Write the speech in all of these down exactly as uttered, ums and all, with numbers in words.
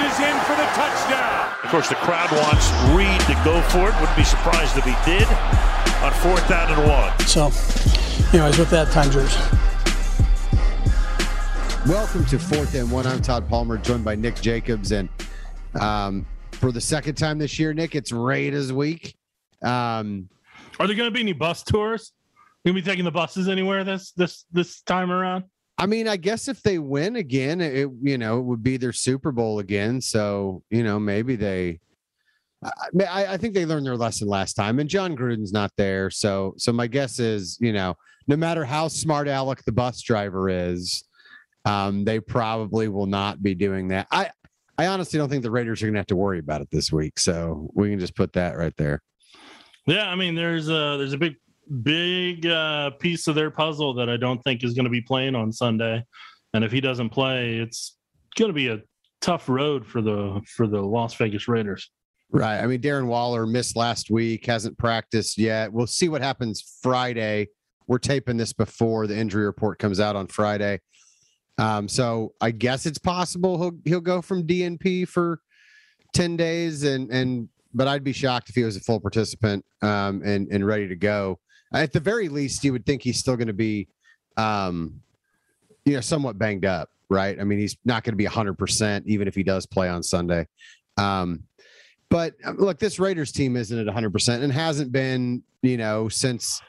Bounces in for the touchdown. Of course, the crowd wants Reed to go for it. Wouldn't be surprised if he did on fourth down and one. So, anyways, with that, time yours. Welcome to Fourth and One. I'm Todd Palmer, joined by Nick Jacobs. And um, for the second time this year, Nick, it's Raiders week. Um, Are there going to be any bus tours? Going to be taking the buses anywhere this this this time around? I mean, I guess if they win again, it you know it would be their Super Bowl again. So you know maybe they. I, I think they learned their lesson last time, and John Gruden's not there. So so my guess is you know no matter how smart Alec the bus driver is, um, they probably will not be doing that. I I honestly don't think the Raiders are going to have to worry about it this week. So we can just put that right there. Yeah, I mean, there's a, there's a big, big uh, piece of their puzzle that I don't think is going to be playing on Sunday. And if he doesn't play, it's going to be a tough road for the for the Las Vegas Raiders. Right. I mean, Darren Waller missed last week, hasn't practiced yet. We'll see what happens Friday. We're taping this before the injury report comes out on Friday. Um, so I guess it's possible he'll he'll go from D N P for ten days and and. But I'd be shocked if he was a full participant um, and, and ready to go. At the very least, you would think he's still going to be, um, you know, somewhat banged up, right? I mean, he's not going to be one hundred percent, even if he does play on Sunday. Um, but, look, this Raiders team isn't at one hundred percent and hasn't been, you know, since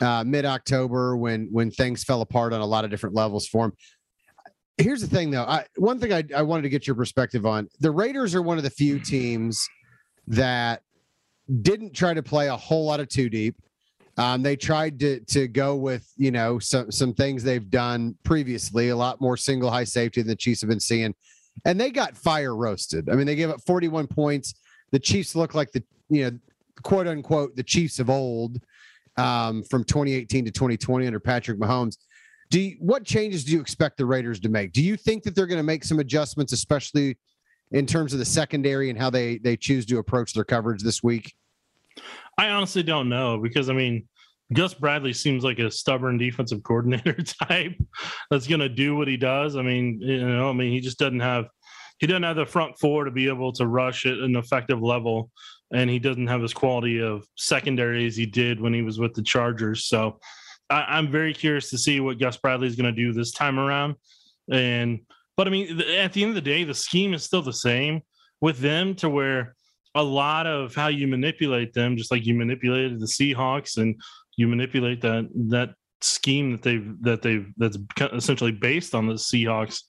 uh, mid-October when when things fell apart on a lot of different levels for him. Here's the thing, though. I, one thing I, I wanted to get your perspective on. The Raiders are one of the few teams that didn't try to play a whole lot of two deep. Um, they tried to to go with, you know, some, some things they've done previously, a lot more single high safety than the Chiefs have been seeing. And they got fire roasted. I mean, they gave up forty-one points. The Chiefs look like the, you know, quote unquote, the Chiefs of old um, from twenty eighteen to twenty twenty under Patrick Mahomes. Do you, what changes do you expect the Raiders to make? Do you think that they're going to make some adjustments, especially in terms of the secondary and how they, they choose to approach their coverage this week? I honestly don't know because, I mean, Gus Bradley seems like a stubborn defensive coordinator type that's going to do what he does. I mean, you know, I mean, he just doesn't have he doesn't have the front four to be able to rush at an effective level, and he doesn't have his quality of secondary as he did when he was with the Chargers. So I, I'm very curious to see what Gus Bradley is going to do this time around. And But, I mean, at the end of the day, the scheme is still the same with them to where a lot of how you manipulate them, just like you manipulated the Seahawks and you manipulate that that scheme that they've that they've that's essentially based on the Seahawks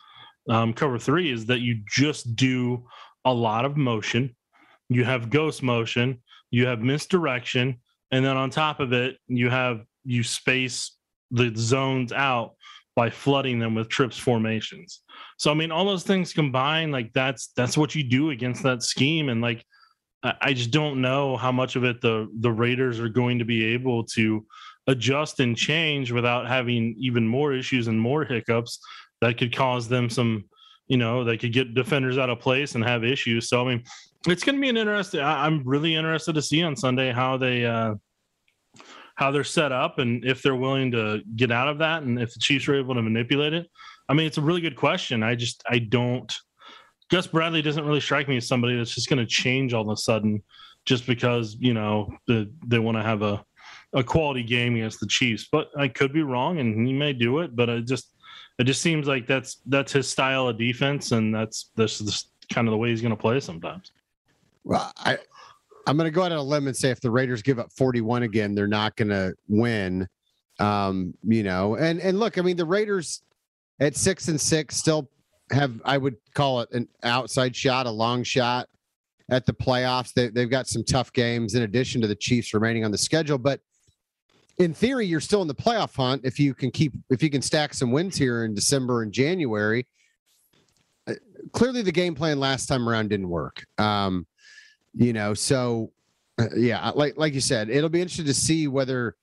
um, cover three, is that you just do a lot of motion. You have ghost motion, you have misdirection, and then on top of it, you have you space the zones out by flooding them with trips formations. So, I mean, all those things combined, like that's, that's what you do against that scheme. And like, I, I just don't know how much of it the, the Raiders are going to be able to adjust and change without having even more issues and more hiccups that could cause them some, you know, they could get defenders out of place and have issues. So, I mean, it's going to be an interesting, I, I'm really interested to see on Sunday how they, uh, how they're set up and if they're willing to get out of that. And if the Chiefs are able to manipulate it, I mean, it's a really good question. I just, I don't, Gus Bradley doesn't really strike me as somebody that's just going to change all of a sudden just because, you know, the, they want to have a, a quality game against the Chiefs, but I could be wrong and he may do it, but I just, it just seems like that's, that's his style of defense. And that's, this is kind of the way he's going to play sometimes. Well, I, I'm going to go out on a limb and say if the Raiders give up forty-one again, they're not going to win, um, you know. And and look, I mean, the Raiders at six and six still have, I would call it an outside shot, a long shot at the playoffs. They, they've got some tough games in addition to the Chiefs remaining on the schedule. But in theory, you're still in the playoff hunt if you can keep if you can stack some wins here in December and January. Uh, clearly, the game plan last time around didn't work. Um, You know, so, uh, yeah, like like you said, it'll be interesting to see whether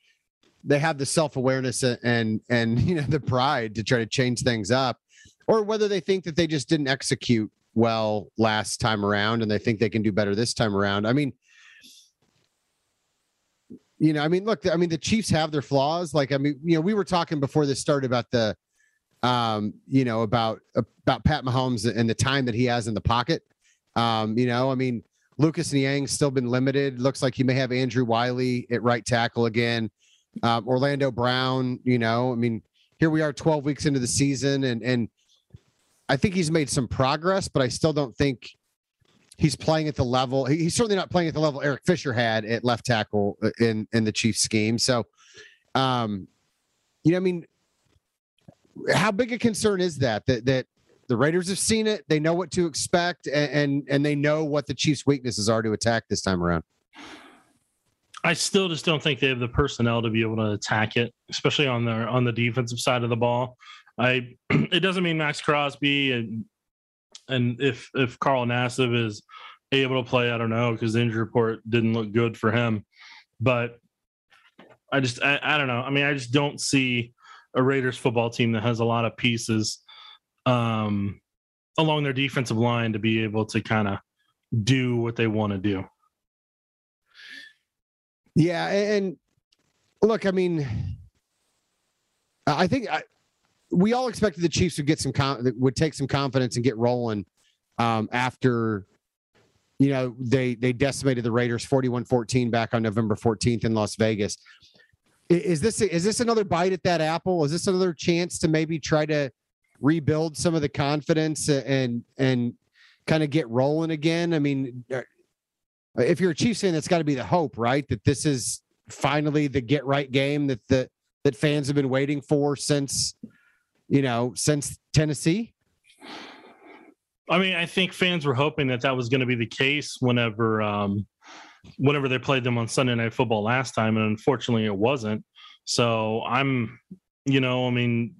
they have the self-awareness and, and you know, the pride to try to change things up or whether they think that they just didn't execute well last time around and they think they can do better this time around. I mean, you know, I mean, look, I mean, the Chiefs have their flaws. Like, I mean, you know, we were talking before this started about the um, you know, about, about Pat Mahomes and the time that he has in the pocket. Um, you know, I mean, Lucas Niang's still been limited. Looks like he may have Andrew Wiley at right tackle again. Um, Orlando Brown, you know, I mean, here we are twelve weeks into the season, and, and I think he's made some progress, but I still don't think he's playing at the level. He, he's certainly not playing at the level Eric Fisher had at left tackle in, in the Chiefs scheme. So, um, you know, I mean, how big a concern is that, that, that the Raiders have seen it, they know what to expect, and, and, and they know what the Chiefs' weaknesses are to attack this time around? I still just don't think they have the personnel to be able to attack it, especially on their, on the defensive side of the ball. I, it doesn't mean Max Crosby and, and if, if Carl Nassib is able to play, I don't know, because the injury report didn't look good for him, but I just, I, I don't know. I mean, I just don't see a Raiders football team that has a lot of pieces um, along their defensive line to be able to kind of do what they want to do. Yeah. And look, I mean, I think I, we all expected the Chiefs would get some, would take some confidence and get rolling um, after, you know, they, they decimated the Raiders forty-one fourteen back on November fourteenth in Las Vegas. Is this, is this another bite at that apple? Is this another chance to maybe try to rebuild some of the confidence and, and kind of get rolling again? I mean, if you're a Chiefs fan, that's got to be the hope, right? That this is finally the get right game that the, that fans have been waiting for since, you know, since Tennessee. I mean, I think fans were hoping that that was going to be the case whenever, um, whenever they played them on Sunday Night Football last time. And unfortunately it wasn't. So I'm, you know, I mean,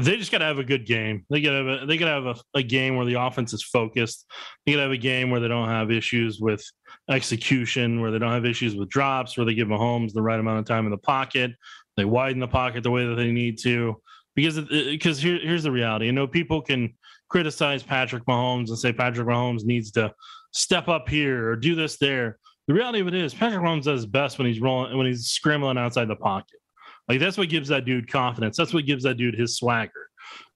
they just got to have a good game. They got to have a, they got to have a, a game where the offense is focused. They got to have a game where they don't have issues with execution, where they don't have issues with drops, where they give Mahomes the right amount of time in the pocket. They widen the pocket the way that they need to, because because here, here's the reality. You know, people can criticize Patrick Mahomes and say Patrick Mahomes needs to step up here or do this there. The reality of it is Patrick Mahomes does best when he's rolling, when he's scrambling outside the pocket. Like, that's what gives that dude confidence. That's what gives that dude his swagger.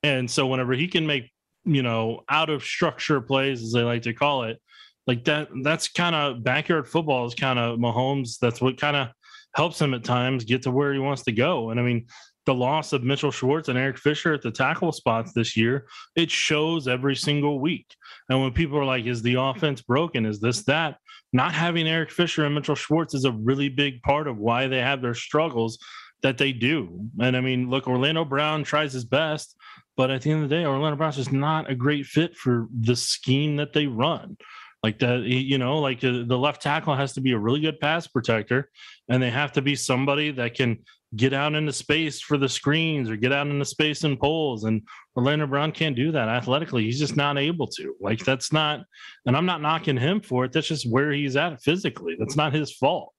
And so whenever he can make, you know, out of structure plays, as they like to call it, like that, that's kind of backyard football is kind of Mahomes. That's what kind of helps him at times get to where he wants to go. And I mean, the loss of Mitchell Schwartz and Eric Fisher at the tackle spots this year, it shows every single week. And when people are like, is the offense broken? Is this that? Not having Eric Fisher and Mitchell Schwartz is a really big part of why they have their struggles that they do. And I mean, look, Orlando Brown tries his best, but at the end of the day, Orlando Brown's just not a great fit for the scheme that they run. Like that, you know, like the left tackle has to be a really good pass protector, and they have to be somebody that can get out into space for the screens or get out into space in pulls. And Orlando Brown can't do that athletically. He's just not able to. Like, that's not, and I'm not knocking him for it. That's just where he's at physically. That's not his fault.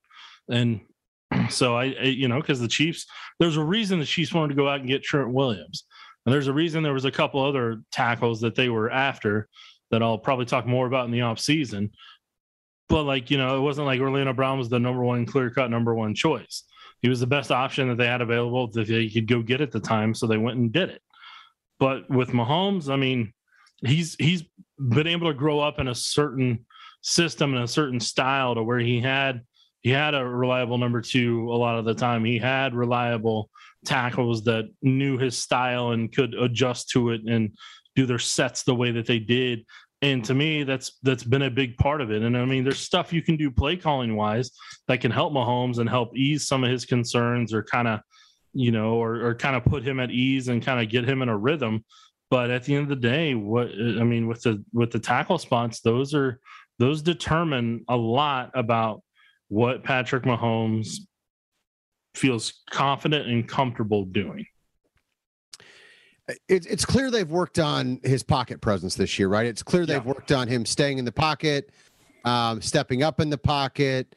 And so I, I, you know, because the Chiefs, there's a reason the Chiefs wanted to go out and get Trent Williams, and there's a reason there was a couple other tackles that they were after that I'll probably talk more about in the offseason. But like, you know, it wasn't like Orlando Brown was the number one clear-cut number one choice. He was the best option that they had available that they could go get at the time, so they went and did it. But with Mahomes, I mean, he's he's been able to grow up in a certain system and a certain style to where he had. He had a reliable number two a lot of the time. He had reliable tackles that knew his style and could adjust to it and do their sets the way that they did. And to me, that's that's been a big part of it. And I mean, there's stuff you can do play calling wise that can help Mahomes and help ease some of his concerns, or kind of, you know, or, or kind of put him at ease and kind of get him in a rhythm. But at the end of the day, what I mean with the with the tackle spots, those are those determine a lot about what Patrick Mahomes feels confident and comfortable doing. It, it's clear they've worked on his pocket presence this year, right? It's clear they've yeah. worked on him staying in the pocket, um, stepping up in the pocket,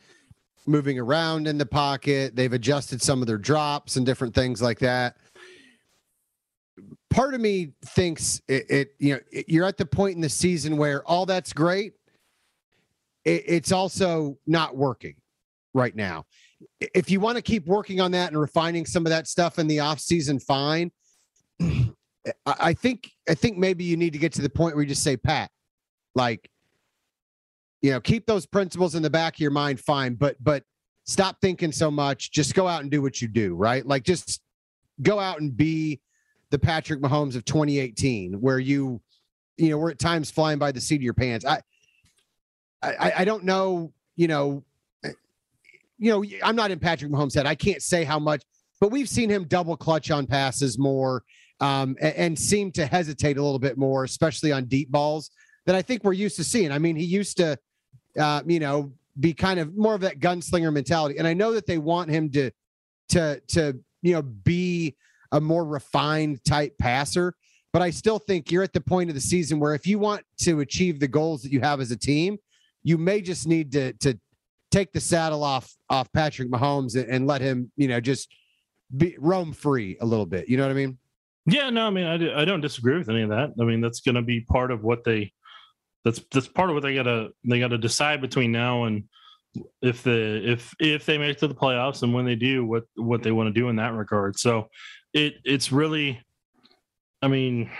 moving around in the pocket. They've adjusted some of their drops and different things like that. Part of me thinks it, it you know, it, you're at the point in the season where all that's great. It's also not working right now. If you want to keep working on that and refining some of that stuff in the off season, fine. I think I think maybe you need to get to the point where you just say, Pat, like, you know, keep those principles in the back of your mind, fine, but but stop thinking so much. Just go out and do what you do, right? Like, just go out and be the Patrick Mahomes of twenty eighteen, where you, you know, we're at times flying by the seat of your pants. I, I, I don't know, you know, you know, I'm not in Patrick Mahomes' head. I can't say how much, but we've seen him double clutch on passes more. Um, and, and seem to hesitate a little bit more, especially on deep balls, that I think we're used to seeing. I mean, he used to, uh, you know, be kind of more of that gunslinger mentality. And I know that they want him to, to, to, you know, be a more refined type passer, but I still think you're at the point of the season where if you want to achieve the goals that you have as a team, you may just need to, to take the saddle off, off Patrick Mahomes and, and let him, you know, just be roam free a little bit. You know what I mean? Yeah, no, I mean, I, I don't disagree with any of that. I mean, that's going to be part of what they, that's, that's part of what they gotta, they gotta decide between now and if the, if, if they make it to the playoffs and when they do, what, what they want to do in that regard. So it, it's really, I mean,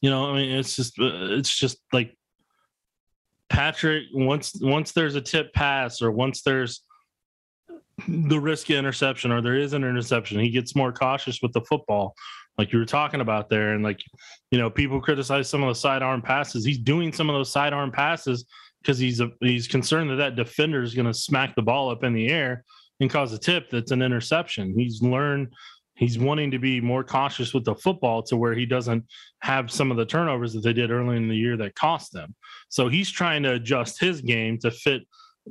you know, I mean, it's just, it's just like Patrick, once, once there's a tip pass or once there's the risk of interception or there is an interception, he gets more cautious with the football, like you were talking about there. And like, you know, people criticize some of the sidearm passes. He's doing some of those sidearm passes because he's a, he's concerned that that defender is going to smack the ball up in the air and cause a tip that's an interception. He's learned, he's wanting to be more cautious with the football to where he doesn't have some of the turnovers that they did early in the year that cost them. So he's trying to adjust his game to fit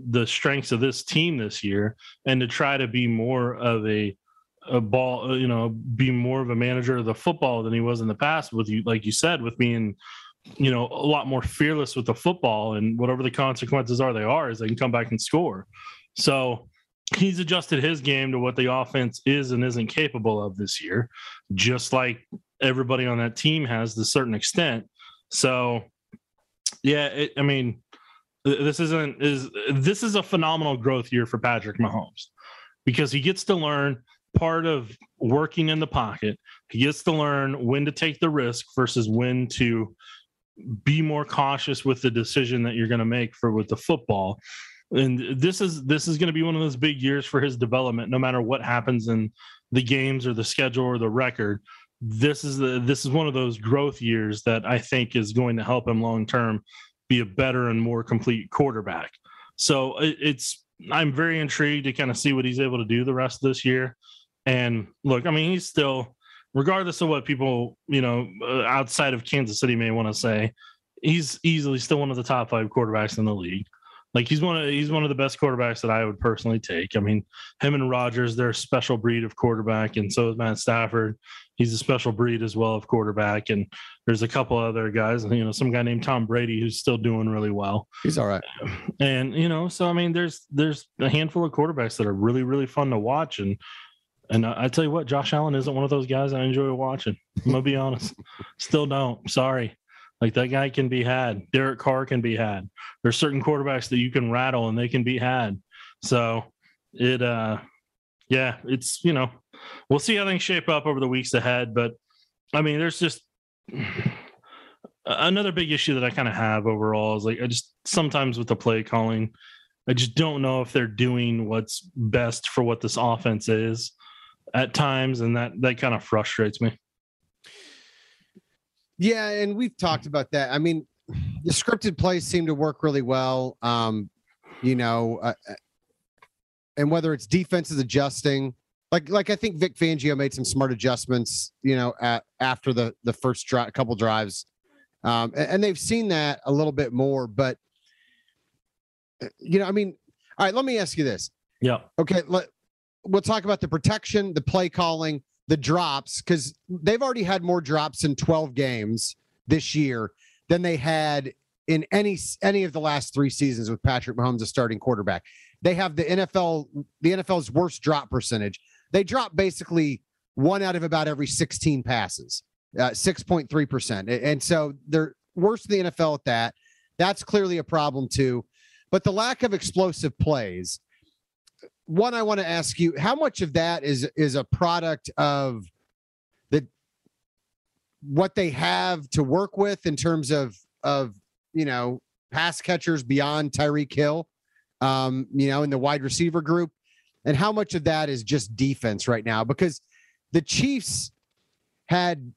the strengths of this team this year and to try to be more of a, a ball, you know, be more of a manager of the football than he was in the past with you, like you said, with being, you know, a lot more fearless with the football and whatever the consequences are, they are, is they can come back and score. So he's adjusted his game to what the offense is and isn't capable of this year, just like everybody on that team has to a certain extent. So yeah, it, I mean, This isn't is this is a phenomenal growth year for Patrick Mahomes because he gets to learn part of working in the pocket. He gets to learn when to take the risk versus when to be more cautious with the decision that you're going to make for with the football. And this is this is going to be one of those big years for his development, no matter what happens in the games or the schedule or the record. This is the, this is one of those growth years that I think is going to help him long term be a better and more complete quarterback. So it's, I'm very intrigued to kind of see what he's able to do the rest of this year. And look, I mean, he's still, regardless of what people, you know, outside of Kansas City may want to say, he's easily still one of the top five quarterbacks in the league. Like he's one of, he's one of the best quarterbacks that I would personally take. I mean, him and Rodgers, they're a special breed of quarterback. And so is Matt Stafford. He's a special breed as well of quarterback. And there's a couple other guys, you know, some guy named Tom Brady, who's still doing really well. He's all right. And, you know, so, I mean, there's, there's a handful of quarterbacks that are really, really fun to watch. And, and I tell you what, Josh Allen isn't one of those guys I enjoy watching. I'm going to be honest. Still don't. Sorry. Like that guy can be had. Derek Carr can be had. There's certain quarterbacks that you can rattle and they can be had. So it, uh, yeah, it's, you know, we'll see how things shape up over the weeks ahead. But I mean, there's just another big issue that I kind of have overall is like, I just sometimes with the play calling, I just don't know if they're doing what's best for what this offense is at times. And that, that kind of frustrates me. Yeah, and we've talked about that. I mean, the scripted plays seem to work really well, um, you know, uh, and whether it's defenses adjusting, like like I think Vic Fangio made some smart adjustments, you know, at, after the the first dri- couple drives, um, and, and they've seen that a little bit more. But, you know, I mean, all right, let me ask you this. Yeah. Okay, let, we'll talk about the protection, the play calling, the drops, because they've already had more drops in twelve games this year than they had in any any of the last three seasons with Patrick Mahomes as starting quarterback. They have the N F L the N F L's worst drop percentage. They drop basically one out of about every sixteen passes, uh, six point three percent. And so they're worse than the N F L at that. That's clearly a problem too. But the lack of explosive plays, one, I want to ask you, how much of that is is a product of the what they have to work with in terms of, of, you know, pass catchers beyond Tyreek Hill, um, you know, in the wide receiver group, and how much of that is just defense right now, because the Chiefs had,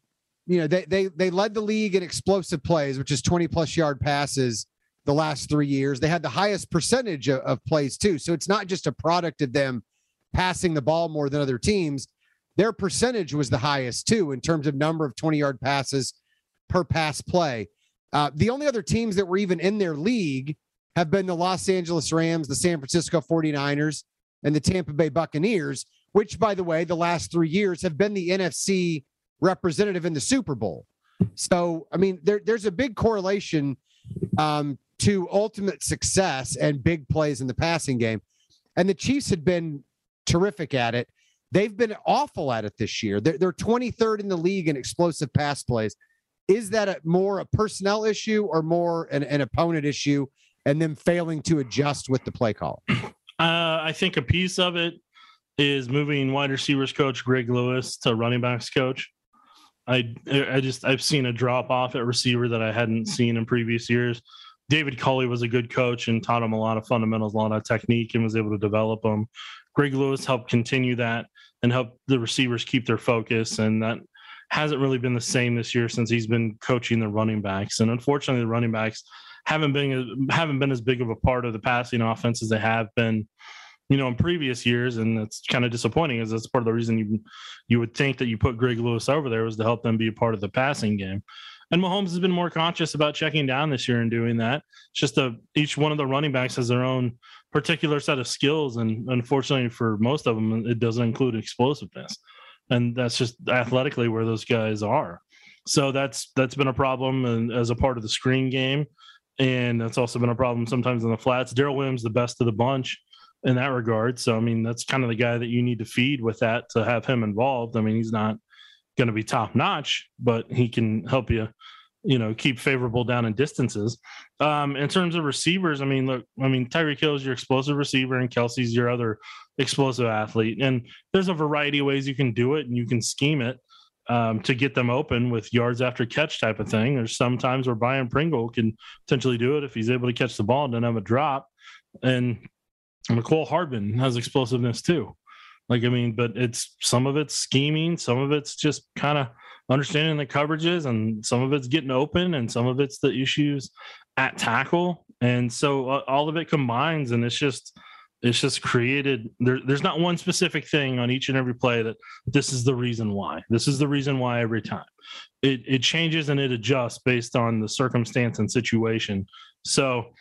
you know, they, they, they led the league in explosive plays, which is twenty plus yard passes the last three years. They had the highest percentage of, of plays too. So it's not just a product of them passing the ball more than other teams. Their percentage was the highest too, in terms of number of twenty yard passes per pass play. Uh, the only other teams that were even in their league have been the Los Angeles Rams, the San Francisco forty-niners, and the Tampa Bay Buccaneers, which, by the way, the last three years have been the N F C representative in the Super Bowl. So, I mean, there, there's a big correlation um, to ultimate success and big plays in the passing game. And the Chiefs had been terrific at it. They've been awful at it this year. They're, they're twenty-third in the league in explosive pass plays. Is that a, more a personnel issue or more an, an opponent issue and them failing to adjust with the play call? Uh, I think a piece of it is moving wide receivers coach Greg Lewis to running backs coach. I I just I've seen a drop off at receiver that I hadn't seen in previous years. David Culley was a good coach and taught him a lot of fundamentals, a lot of technique, and was able to develop them. Greg Lewis helped continue that and help the receivers keep their focus, and that hasn't really been the same this year since he's been coaching the running backs. And unfortunately, the running backs haven't been haven't been as big of a part of the passing offense as they have been, you know, in previous years. And that's kind of disappointing, as that's part of the reason you you would think that you put Greg Lewis over there was to help them be a part of the passing game. And Mahomes has been more conscious about checking down this year and doing that. It's just a, each one of the running backs has their own particular set of skills. And unfortunately for most of them, it doesn't include explosiveness. And that's just athletically where those guys are. So that's, that's been a problem and as a part of the screen game. And that's also been a problem sometimes in the flats. Darryl Williams, the best of the bunch in that regard. So, I mean, that's kind of the guy that you need to feed with that to have him involved. I mean, he's not going to be top notch, but he can help you, you know, keep favorable down in distances. Um, in terms of receivers, I mean, look, I mean, Tyreek Hill is your explosive receiver and Kelsey's your other explosive athlete. And there's a variety of ways you can do it and you can scheme it um, to get them open with yards after catch type of thing. There's some times where Byron Pringle can potentially do it if he's able to catch the ball and then have a drop. And Mecole Hardman has explosiveness too. Like, I mean, but it's some of it's scheming, some of it's just kind of understanding the coverages, and some of it's getting open, and some of it's the issues at tackle. And so uh, all of it combines, and it's just, it's just created. There, there's not one specific thing on each and every play that this is the reason why. This is the reason why every time. It it changes and it adjusts based on the circumstance and situation. So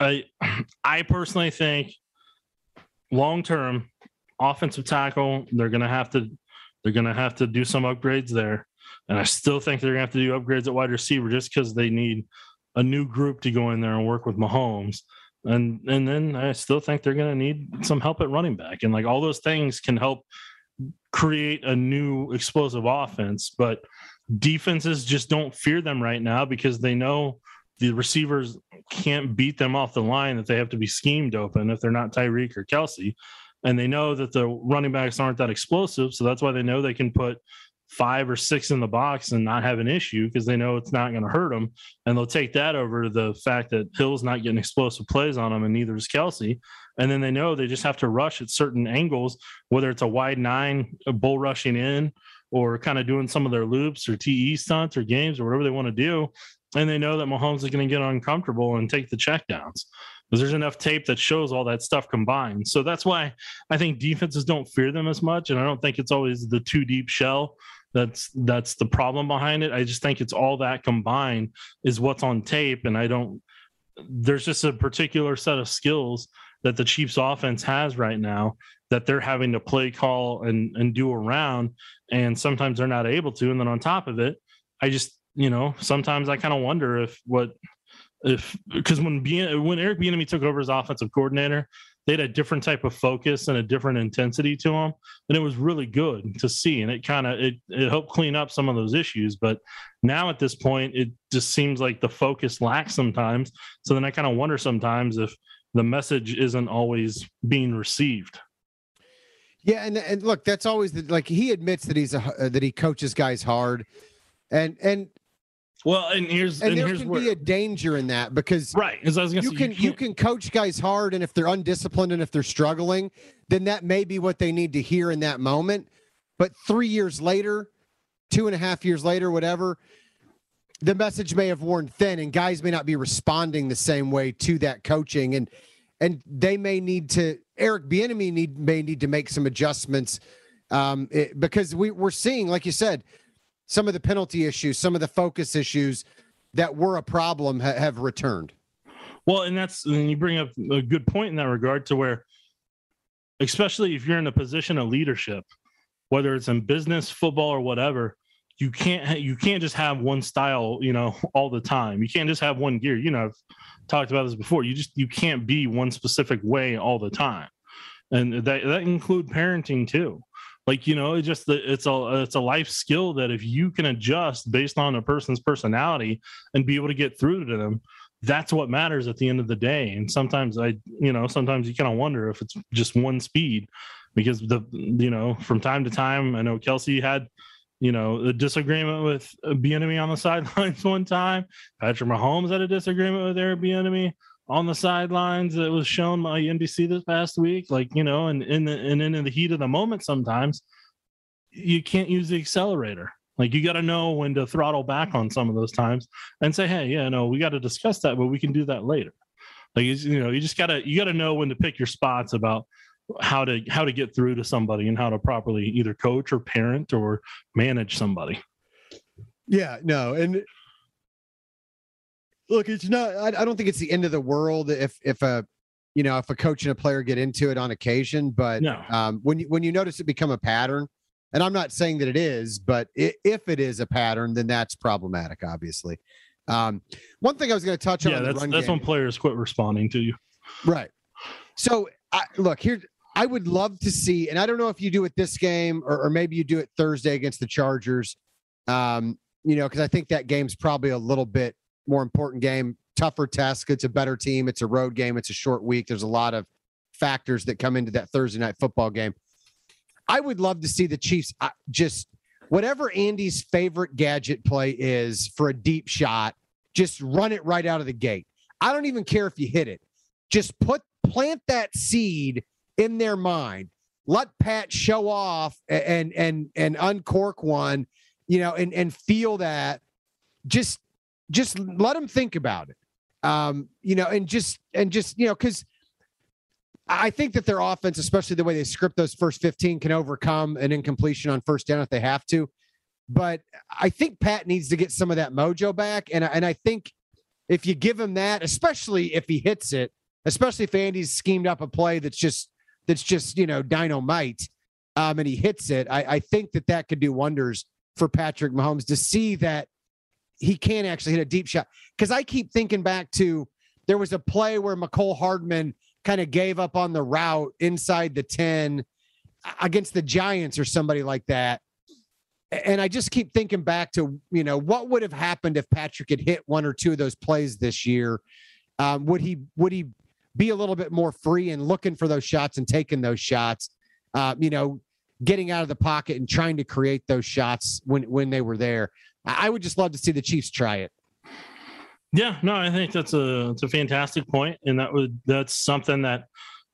I I personally think long term, offensive tackle, they're going to have to, they're going to have to do some upgrades there. And I still think they're going to have to do upgrades at wide receiver just because they need a new group to go in there and work with Mahomes. And, and then I still think they're going to need some help at running back. And like all those things can help create a new explosive offense, but defenses just don't fear them right now because they know the receivers can't beat them off the line, that they have to be schemed open if they're not Tyreek or Kelsey. And they know that the running backs aren't that explosive. So that's why they know they can put five or six in the box and not have an issue because they know it's not going to hurt them. And they'll take that over the fact that Hill's not getting explosive plays on them and neither is Kelsey. And then they know they just have to rush at certain angles, whether it's a wide nine, a bull rushing in, or kind of doing some of their loops or T E stunts or games or whatever they want to do. And they know that Mahomes is going to get uncomfortable and take the checkdowns. Because there's enough tape that shows all that stuff combined. So that's why I think defenses don't fear them as much. And I don't think it's always the too deep shell that's that's the problem behind it. I just think it's all that combined is what's on tape. And I don't there's just a particular set of skills that the Chiefs offense has right now that they're having to play call and, and do around. And sometimes they're not able to. And then on top of it, I just, you know, sometimes I kind of wonder if what If because when Bien, when Eric Bieniemy took over as offensive coordinator, they had a different type of focus and a different intensity to them, and it was really good to see. And it kind of it it helped clean up some of those issues. But now at this point, it just seems like the focus lacks sometimes. So then I kind of wonder sometimes if the message isn't always being received. Yeah, and and look, that's always the, like he admits that he's a, that he coaches guys hard. And and well, and here's and, and there here's can where, be a danger in that because right, because I was gonna you say, can you, you can coach guys hard, and if they're undisciplined and if they're struggling, then that may be what they need to hear in that moment. But three years later, two and a half years later, whatever, the message may have worn thin, and guys may not be responding the same way to that coaching, and and they may need to Eric Bieniemy need may need to make some adjustments um, it, because we we're seeing, like you said, some of the penalty issues, some of the focus issues that were a problem ha- have returned. Well, and that's, and you bring up a good point in that regard to where, especially if you're in a position of leadership, whether it's in business, football, or whatever, you can't, you can't just have one style, you know, all the time. You can't just have one gear. You know, I've talked about this before. You just, you can't be one specific way all the time. And that, that include parenting too. Like, you know, it just, it's a, it's a life skill that if you can adjust based on a person's personality and be able to get through to them, that's what matters at the end of the day. And sometimes I, you know, sometimes you kind of wonder if it's just one speed because the, you know, from time to time, I know Kelce had, you know, a disagreement with Bieniemy on the sidelines one time. Patrick Mahomes had a disagreement with Eric Bieniemy on the sidelines that was shown by N B C this past week, like, you know, and in the, and in the heat of the moment, sometimes you can't use the accelerator. Like, you got to know when to throttle back on some of those times and say, hey, yeah, no, we got to discuss that, but we can do that later. Like, you know, you just gotta, you gotta know when to pick your spots about how to, how to get through to somebody and how to properly either coach or parent or manage somebody. Yeah, no. And look, it's not, I, I don't think it's the end of the world if, if a, you know, if a coach and a player get into it on occasion, but no. um, when you, when you notice it become a pattern, and I'm not saying that it is, but it, if it is a pattern, then that's problematic, obviously. Um, one thing I was going to touch yeah, on. Yeah, that's, the run that's game. When players quit responding to you. Right. So I, look here, I would love to see, and I don't know if you do it this game or, or maybe you do it Thursday against the Chargers. Um, you know, cause I think that game's probably a little bit more important game, tougher task. It's a better team. It's a road game. It's a short week. There's a lot of factors that come into that Thursday night football game. I would love to see the Chiefs uh, just whatever Andy's favorite gadget play is for a deep shot, just run it right out of the gate. I don't even care if you hit it. Just put, plant that seed in their mind. Let Pat show off and, and, and uncork one, you know, and, and feel that just, Just let them think about it, um, you know, and just, and just, you know, because I think that their offense, especially the way they script those first fifteen, can overcome an incompletion on first down if they have to. But I think Pat needs to get some of that mojo back. And, and I think if you give him that, especially if he hits it, especially if Andy's schemed up a play that's just, that's just, you know, dynamite, um, and he hits it, I, I think that that could do wonders for Patrick Mahomes to see that he can actually hit a deep shot. Cause I keep thinking back to, there was a play where Mecole Hardman kind of gave up on the route inside the ten against the Giants or somebody like that. And I just keep thinking back to, you know, what would have happened if Patrick had hit one or two of those plays this year? Um, would he, would he be a little bit more free and looking for those shots and taking those shots, uh, you know, getting out of the pocket and trying to create those shots when, when they were there? I would just love to see the Chiefs try it. Yeah, no, I think that's a, it's a fantastic point. And that would, that's something that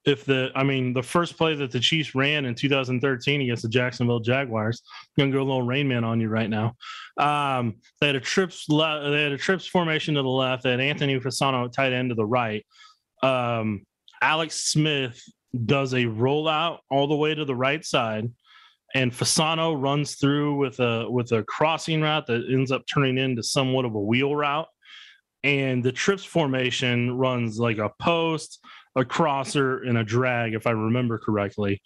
if the, I mean, the first play that the Chiefs ran in two thousand thirteen against the Jacksonville Jaguars, I'm going to go a little Rain Man on you right now. Um, they had a trips, le- they had a trips formation to the left. They had Anthony Fasano at tight end to the right. Um, Alex Smith does a rollout all the way to the right side. And Fasano runs through with a with a crossing route that ends up turning into somewhat of a wheel route. And the trips formation runs like a post, a crosser, and a drag, if I remember correctly.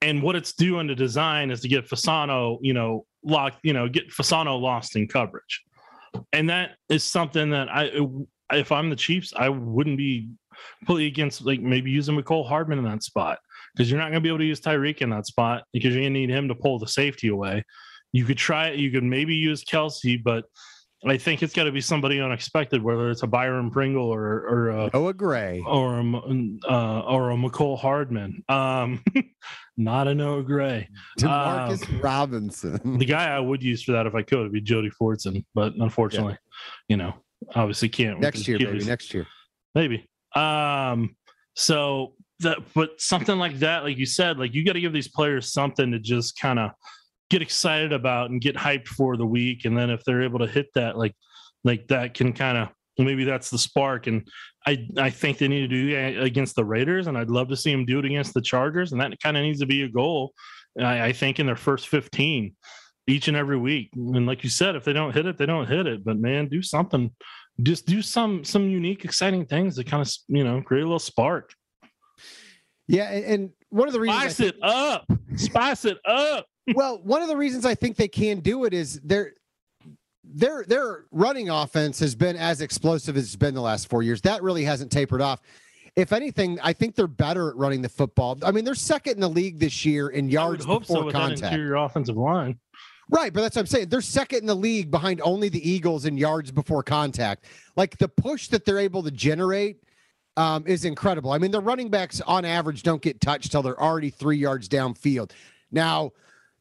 And what it's doing to design is to get Fasano, you know, locked, you know, get Fasano lost in coverage. And that is something that I, if I'm the Chiefs, I wouldn't be completely against, like maybe using Mecole Hardman in that spot. Because you're not going to be able to use Tyreek in that spot because you're going to need him to pull the safety away. You could try it. You could maybe use Kelce, but I think it's got to be somebody unexpected, whether it's a Byron Pringle or or a, Noah Gray or a, uh, or a Mecole Hardman. Um, not a Noah Gray. DeMarcus um, Robinson. The guy I would use for that if I could would be Jody Fortson, but unfortunately, yeah. you know, obviously can't. Next year, maybe next year, maybe. Um, so that, but something like that, like you said, like you got to give these players something to just kind of get excited about and get hyped for the week. And then if they're able to hit that, like, like that can kind of, maybe that's the spark. And I, I think they need to do that against the Raiders, and I'd love to see them do it against the Chargers. And that kind of needs to be a goal, I, I think, in their first fifteen each and every week. And like you said, if they don't hit it, they don't hit it, but man, do something, just do some, some unique, exciting things that kind of, you know, create a little spark. Yeah. And, and one of the reasons spice think- it up, spice it up. Well, one of the reasons I think they can do it is their their their running offense has been as explosive as it's been the last four years. That really hasn't tapered off. If anything, I think they're better at running the football. I mean, they're second in the league this year in yards before contact. I would hope so with that interior offensive line. Right, but that's what I'm saying. They're second in the league behind only the Eagles in yards before contact. Like the push that they're able to generate um, is incredible. I mean, the running backs on average don't get touched till they're already three yards downfield. Now,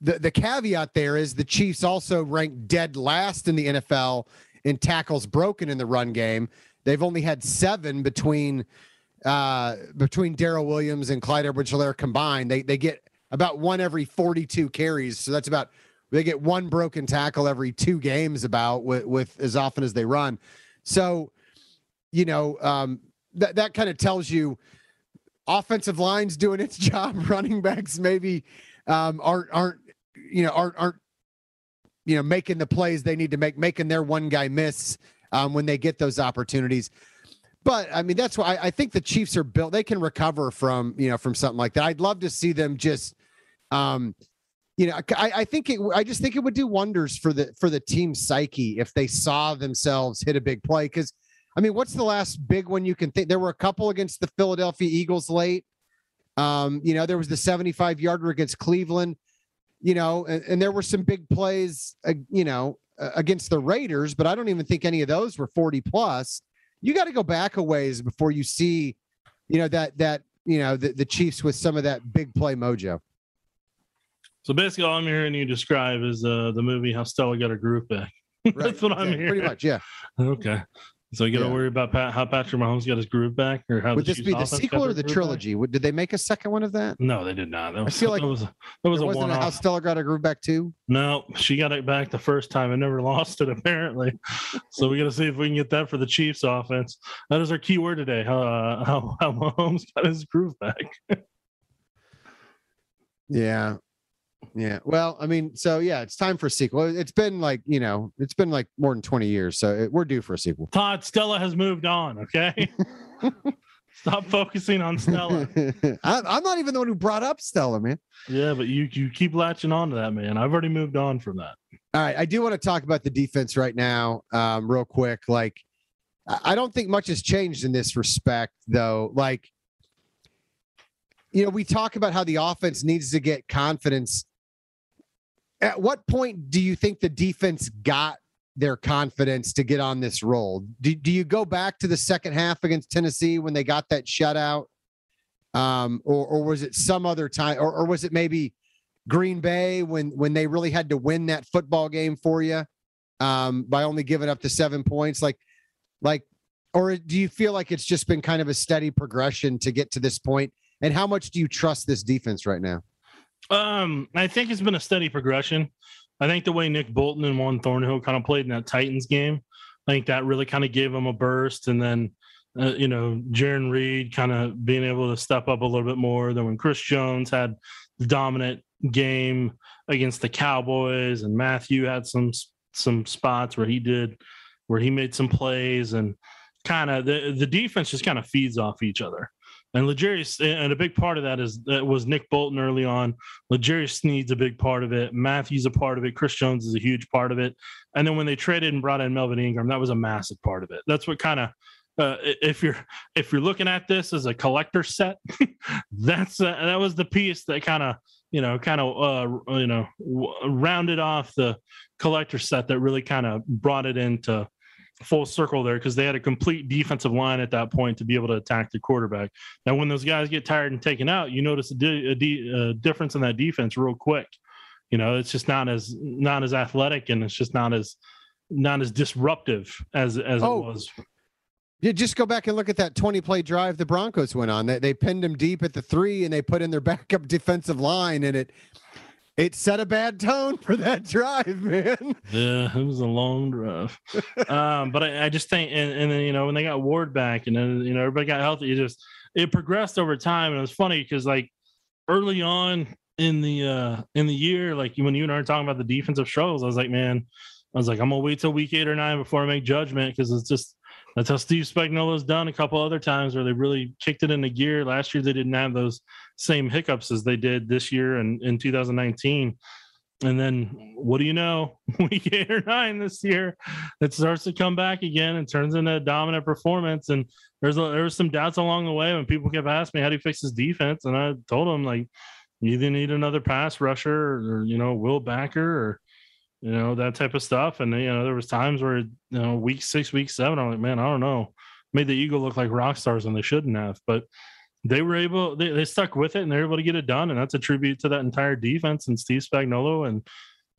The the caveat there is the Chiefs also ranked dead last in the N F L in tackles broken in the run game. They've only had seven between uh, between Darryl Williams and Clyde Edwards-Helaire combined. They they get about one every forty-two carries, so that's about they get one broken tackle every two games about with, with as often as they run. So, you know, um, that that kind of tells you offensive line's doing its job. Running backs maybe um, aren't aren't. you know, aren't, aren't, you know, making the plays they need to make, making their one guy miss um, when they get those opportunities. But I mean, that's why I, I think the Chiefs are built. They can recover from, you know, from something like that. I'd love to see them just, um, you know, I, I think it, I just think it would do wonders for the, for the team psyche if they saw themselves hit a big play. Cause I mean, what's the last big one you can think? There were a couple against the Philadelphia Eagles late. Um, you know, there was the seventy-five yarder against Cleveland. You know, and, and there were some big plays, uh, you know, uh, against the Raiders, but I don't even think any of those were forty plus. You got to go back a ways before you see, you know, that, that, you know, the, the Chiefs with some of that big play mojo. So basically all I'm hearing you describe is uh, the movie, How Stella Got Her Groove Back. Right. That's what yeah, I'm hearing. Pretty much. Yeah. Okay. So you got to yeah. worry about Pat, how Patrick Mahomes got his groove back, or how would this be the sequel or the trilogy? Back? Did they make a second one of that? No, they did not. That was, I feel like that was a, that was a wasn't one-off. How Stella Got Her Groove Back too. No, she got it back the first time and never lost it apparently. So we got to see if we can get that for the Chiefs offense. That is our key word today. Uh, how how Mahomes got his groove back. yeah. Yeah. Well, I mean, so yeah, it's time for a sequel. It's been like, you know, it's been like more than twenty years. So it, we're due for a sequel. Todd, Stella has moved on. Okay. Stop focusing on Stella. I, I'm not even the one who brought up Stella, man. Yeah, but you, you keep latching on to that, man. I've already moved on from that. All right. I do want to talk about the defense right now. Um, real quick. Like, I don't think much has changed in this respect though. Like, you know, we talk about how the offense needs to get confidence. At what point do you think the defense got their confidence to get on this roll? Do, do you go back to the second half against Tennessee when they got that shutout? Um, or, or was it some other time, or, or was it maybe Green Bay when, when they really had to win that football game for you um, by only giving up the seven points? Like, like, or do you feel like it's just been kind of a steady progression to get to this point? And how much do you trust this defense right now? Um, I think it's been a steady progression. I think the way Nick Bolton and Juan Thornhill kind of played in that Titans game, I think that really kind of gave them a burst. And then, uh, you know, Jaron Reed kind of being able to step up a little bit more than when Chris Jones had the dominant game against the Cowboys, and Matthew had some, some spots where he did, where he made some plays, and kind of the, the defense just kind of feeds off each other. And L'Jarius, and a big part of that is that was Nick Bolton early on. L'Jarius Sneed's a big part of it. Matthew's a part of it. Chris Jones is a huge part of it. And then when they traded and brought in Melvin Ingram, that was a massive part of it. That's what kind of uh, if you're if you're looking at this as a collector set, that's uh, that was the piece that kind of you know, kind of, uh, you know, w- rounded off the collector set that really kind of brought it into full circle there, because they had a complete defensive line at that point to be able to attack the quarterback. Now, when those guys get tired and taken out, you notice a, di- a, di- a difference in that defense real quick. You know, it's just not as not as athletic, and it's just not as not as disruptive as as oh. it was. Yeah, just go back and look at that twenty-play drive the Broncos went on. They, they pinned them deep at the three, and they put in their backup defensive line, and it it set a bad tone for that drive, man. Yeah, it was a long drive. um, but I, I just think, and, and then, you know, when they got Ward back, and then, you know, everybody got healthy, it just it progressed over time. And it was funny because, like, early on in the uh, in the year, like when you and I were talking about the defensive struggles, I was like, man, I was like, I'm gonna wait till week eight or nine before I make judgment, because it's just. That's how Steve Spagnuolo's done a couple other times, where they really kicked it into gear. Last year, they didn't have those same hiccups as they did this year and in two thousand nineteen. And then, what do you know, week eight or nine this year, it starts to come back again and turns into a dominant performance. And there's a, there was some doubts along the way when people kept asking me, how do you fix this defense? And I told them, like, you either need another pass rusher or, you know, Will Backer or, you know, that type of stuff. And, you know, there was times where, you know, week six, week seven, I'm like, man, I don't know. Made the Eagle look like rock stars when they shouldn't have. But they were able, they, they stuck with it, and they were able to get it done. And that's a tribute to that entire defense and Steve Spagnuolo and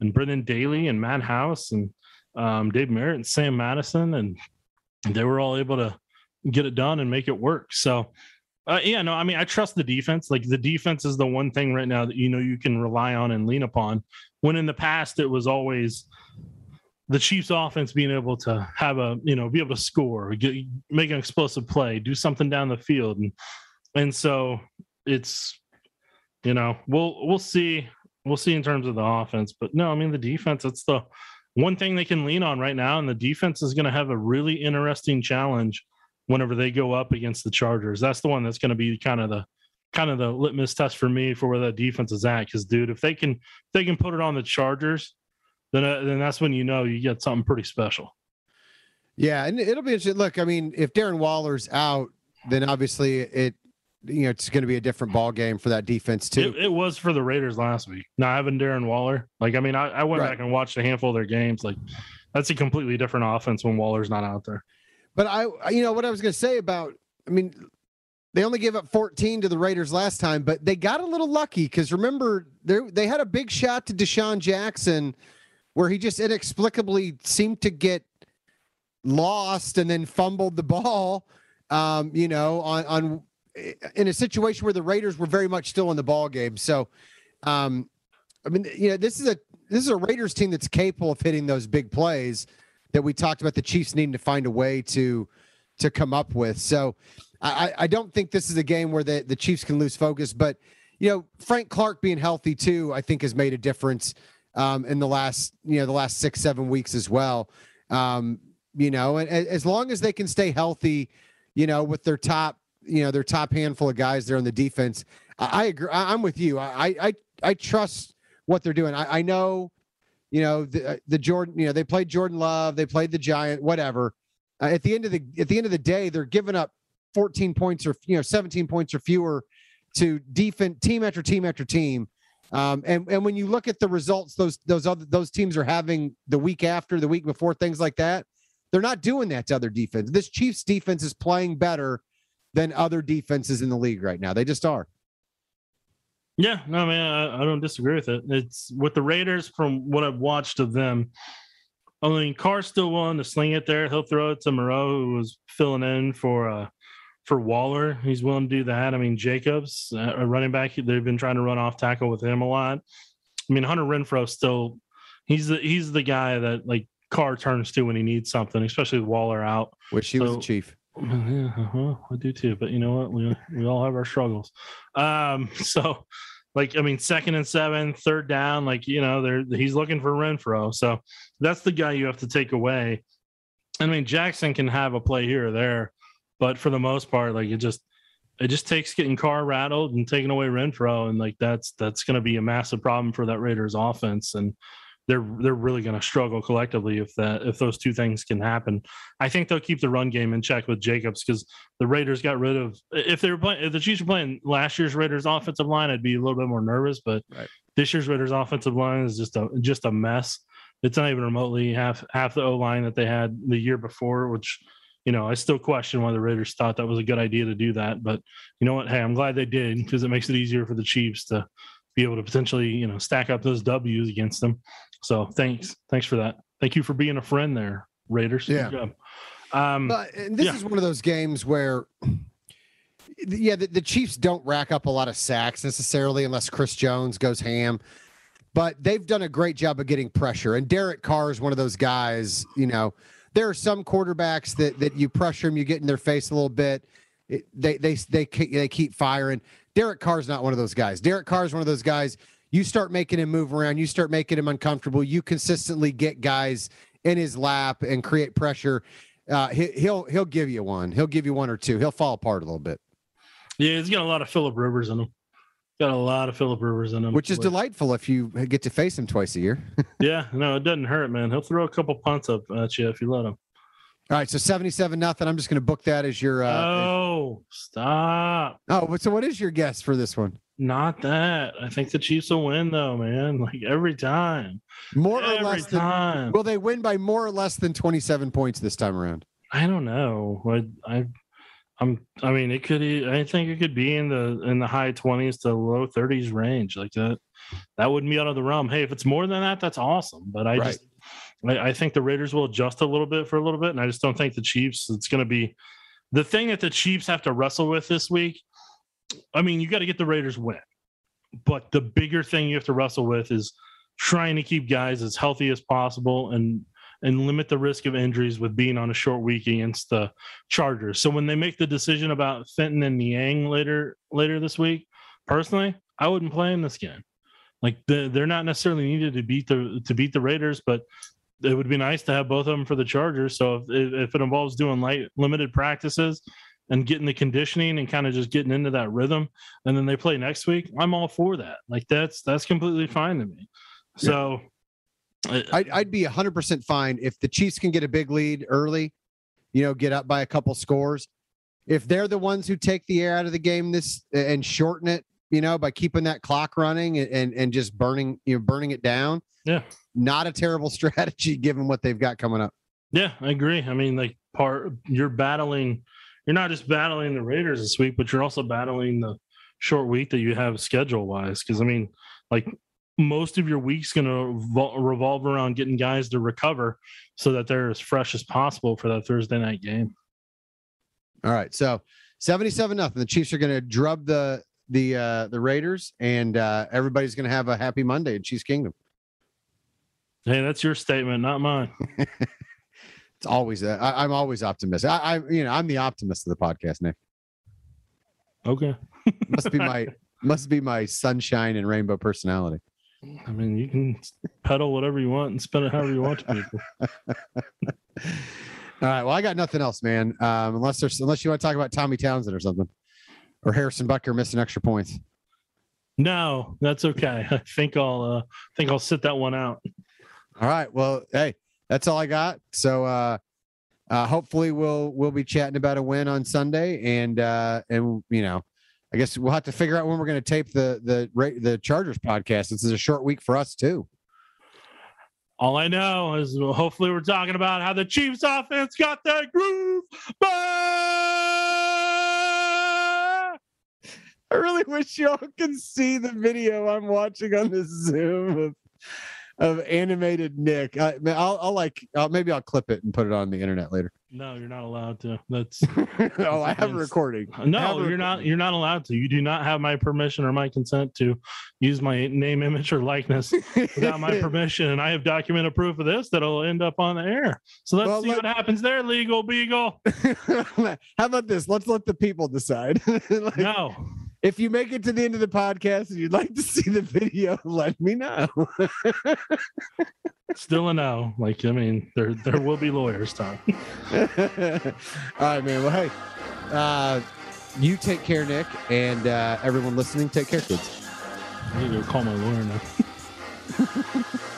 and Brendan Daly and Matt House and um, Dave Merritt and Sam Madison. And they were all able to get it done and make it work. So, uh, yeah, no, I mean, I trust the defense. Like, the defense is the one thing right now that, you know, you can rely on and lean upon. When in the past, it was always the Chiefs offense being able to have a, you know, be able to score, get, make an explosive play, do something down the field. And, and so it's, you know, we'll, we'll see, we'll see in terms of the offense, but no, I mean, the defense, that's the one thing they can lean on right now. And the defense is going to have a really interesting challenge whenever they go up against the Chargers. That's the one that's going to be kind of the, kind of the litmus test for me for where that defense is at. Because, dude, if they can if they can put it on the Chargers, then uh, then that's when you know you get something pretty special. Yeah, and it'll be interesting. Look, I mean, if Darren Waller's out, then obviously it you know it's going to be a different ball game for that defense too. It, it was for the Raiders last week. Not having Darren Waller, like I mean, I, I went right. back and watched a handful of their games. Like, that's a completely different offense when Waller's not out there. But I, you know, what I was going to say about, I mean. They only gave up fourteen to the Raiders last time, but they got a little lucky because, remember, they they had a big shot to Deshaun Jackson where he just inexplicably seemed to get lost and then fumbled the ball, um, you know, on, on in a situation where the Raiders were very much still in the ball game. So, um, I mean, you know, this is a this is a Raiders team that's capable of hitting those big plays that we talked about the Chiefs needing to find a way to to come up with. So. I, I don't think this is a game where the, the Chiefs can lose focus, but, you know, Frank Clark being healthy too, I think has made a difference um, in the last, you know, the last six, seven weeks as well. Um, you know, and, and as long as they can stay healthy, you know, with their top, you know, their top handful of guys there on the defense, I, I agree. I'm with you. I, I, I trust what they're doing. I, I know, you know, the, the Jordan, you know, they played Jordan Love, they played the Giant, whatever. Uh, at the end of the, at the end of the day, they're giving up fourteen points or, you know, seventeen points or fewer to defense team after team after team. Um, and, and when you look at the results, those, those other, those teams are having the week after, the week before, things like that. They're not doing that to other defense. This Chiefs defense is playing better than other defenses in the league right now. They just are. Yeah, no, man, I, I don't disagree with it. It's with the Raiders from what I've watched of them. I mean, Carr's still willing to sling it there. He'll throw it to Moreau, who was filling in for, uh, For Waller, he's willing to do that. I mean, Jacobs, a uh, running back, they've been trying to run off tackle with him a lot. I mean, Hunter Renfrow still, he's the he's the guy that, like, Carr turns to when he needs something, especially with Waller out. Which he so, was the Chief. Yeah, uh-huh, I do too, but you know what? We we all have our struggles. Um, so, like, I mean, second and seven, third down, like, you know, they're he's looking for Renfrow. So that's the guy you have to take away. I mean, Jackson can have a play here or there. But for the most part, like, it just it just takes getting Carr rattled and taking away Renfrow, and like that's that's going to be a massive problem for that Raiders offense. And they're they're really going to struggle collectively if that if those two things can happen. I think they'll keep the run game in check with Jacobs, because the Raiders got rid of if they were playing if the Chiefs were playing last year's Raiders offensive line, I'd be a little bit more nervous. But right. this year's Raiders offensive line is just a just a mess. It's not even remotely half half the O line that they had the year before, which, you know, I still question why the Raiders thought that was a good idea to do that. But you know what? Hey, I'm glad they did, because it makes it easier for the Chiefs to be able to potentially, you know, stack up those W's against them. So thanks. Thanks for that. Thank you for being a friend there, Raiders. Yeah. Good job. Um, but, and this yeah. is one of those games where, yeah, the, the Chiefs don't rack up a lot of sacks necessarily unless Chris Jones goes ham. But they've done a great job of getting pressure. And Derek Carr is one of those guys, you know, there are some quarterbacks that, that you pressure them, you get in their face a little bit. It, they, they, they, they keep firing. Derek Carr's not one of those guys. Derek Carr's one of those guys. You start making him move around, you start making him uncomfortable, you consistently get guys in his lap and create pressure. Uh, he, he'll, he'll give you one. He'll give you one or two. He'll fall apart a little bit. Yeah. He's got a lot of Phillip Rivers in him. Got a lot of Phillip Rivers in him, which is delightful if you get to face him twice a year. Yeah, no, it doesn't hurt, man. He'll throw a couple punts up at you if you let him. All right, so seventy-seven nothing. I'm just going to book that as your. Uh, oh, if... stop! Oh, so what is your guess for this one? Not that. I think the Chiefs will win, though, man. Like every time, more every or less time. Than, will they win by more or less than twenty-seven points this time around? I don't know. I. I I'm, I mean, it could, I think it could be in the, in the high twenties to low thirties range. Like that, that wouldn't be out of the realm. Hey, if it's more than that, that's awesome. But I right. just, I, I think the Raiders will adjust a little bit for a little bit. And I just don't think the Chiefs, it's going to be the thing that the Chiefs have to wrestle with this week. I mean, you got to get the Raiders win, but the bigger thing you have to wrestle with is trying to keep guys as healthy as possible and, and limit the risk of injuries with being on a short week against the Chargers. So when they make the decision about Fenton and Niang later later this week, personally, I wouldn't play in this game. Like the, they're not necessarily needed to beat the to beat the Raiders, but it would be nice to have both of them for the Chargers. So if, if it involves doing light limited practices and getting the conditioning and kind of just getting into that rhythm, and then they play next week, I'm all for that. Like that's that's completely fine to me. So. Yeah. I'd, I'd be one hundred percent fine if the Chiefs can get a big lead early, you know, get up by a couple scores. If they're the ones who take the air out of the game this and shorten it, you know, by keeping that clock running and and, and just burning, you know, burning it down. Yeah. Not a terrible strategy given what they've got coming up. Yeah, I agree. I mean, like part you're battling, you're not just battling the Raiders this week, but you're also battling the short week that you have schedule wise. Cause I mean, like, most of your week's going to revolve around getting guys to recover so that they're as fresh as possible for that Thursday night game. All right. So seventy-seven, nothing. The Chiefs are going to drub the, the, uh, the Raiders, and uh, everybody's going to have a happy Monday in Chiefs Kingdom. Hey, that's your statement, not mine. It's always that. I'm always optimistic. I, I, you know, I'm the optimist of the podcast, Nick. Okay. must be my, must be my sunshine and rainbow personality. I mean, you can pedal whatever you want and spend it however you want to people. All right. Well, I got nothing else, man. Um, unless there's, unless you want to talk about Tommy Townsend or something, or Harrison Butker missing extra points. No, that's okay. I think I'll, uh, think I'll sit that one out. All right. Well, hey, that's all I got. So, uh, uh, hopefully we'll, we'll be chatting about a win on Sunday, and, uh, and you know, I guess we'll have to figure out when we're going to tape the the the Chargers podcast. This is a short week for us too. All I know is hopefully we're talking about how the Chiefs offense got that groove back. I really wish y'all could see the video I'm watching on the Zoom of, of animated Nick. I, I'll, I'll like, I'll, maybe I'll clip it and put it on the internet later. No, you're not allowed to. That's oh, I have a recording. No, have a you're recording. not. You're not allowed to. You do not have my permission or my consent to use my name, image, or likeness without my permission. And I have documented proof of this that'll end up on the air. So let's well, see let, what happens there, Legal Beagle. How about this? Let's let the people decide. Like, no. If you make it to the end of the podcast and you'd like to see the video, let me know. Still a no. Like, I mean, there there will be lawyers, Tom. All right, man. Well, hey, uh, you take care, Nick, and uh, everyone listening, take care, kids. I need to go call my lawyer now.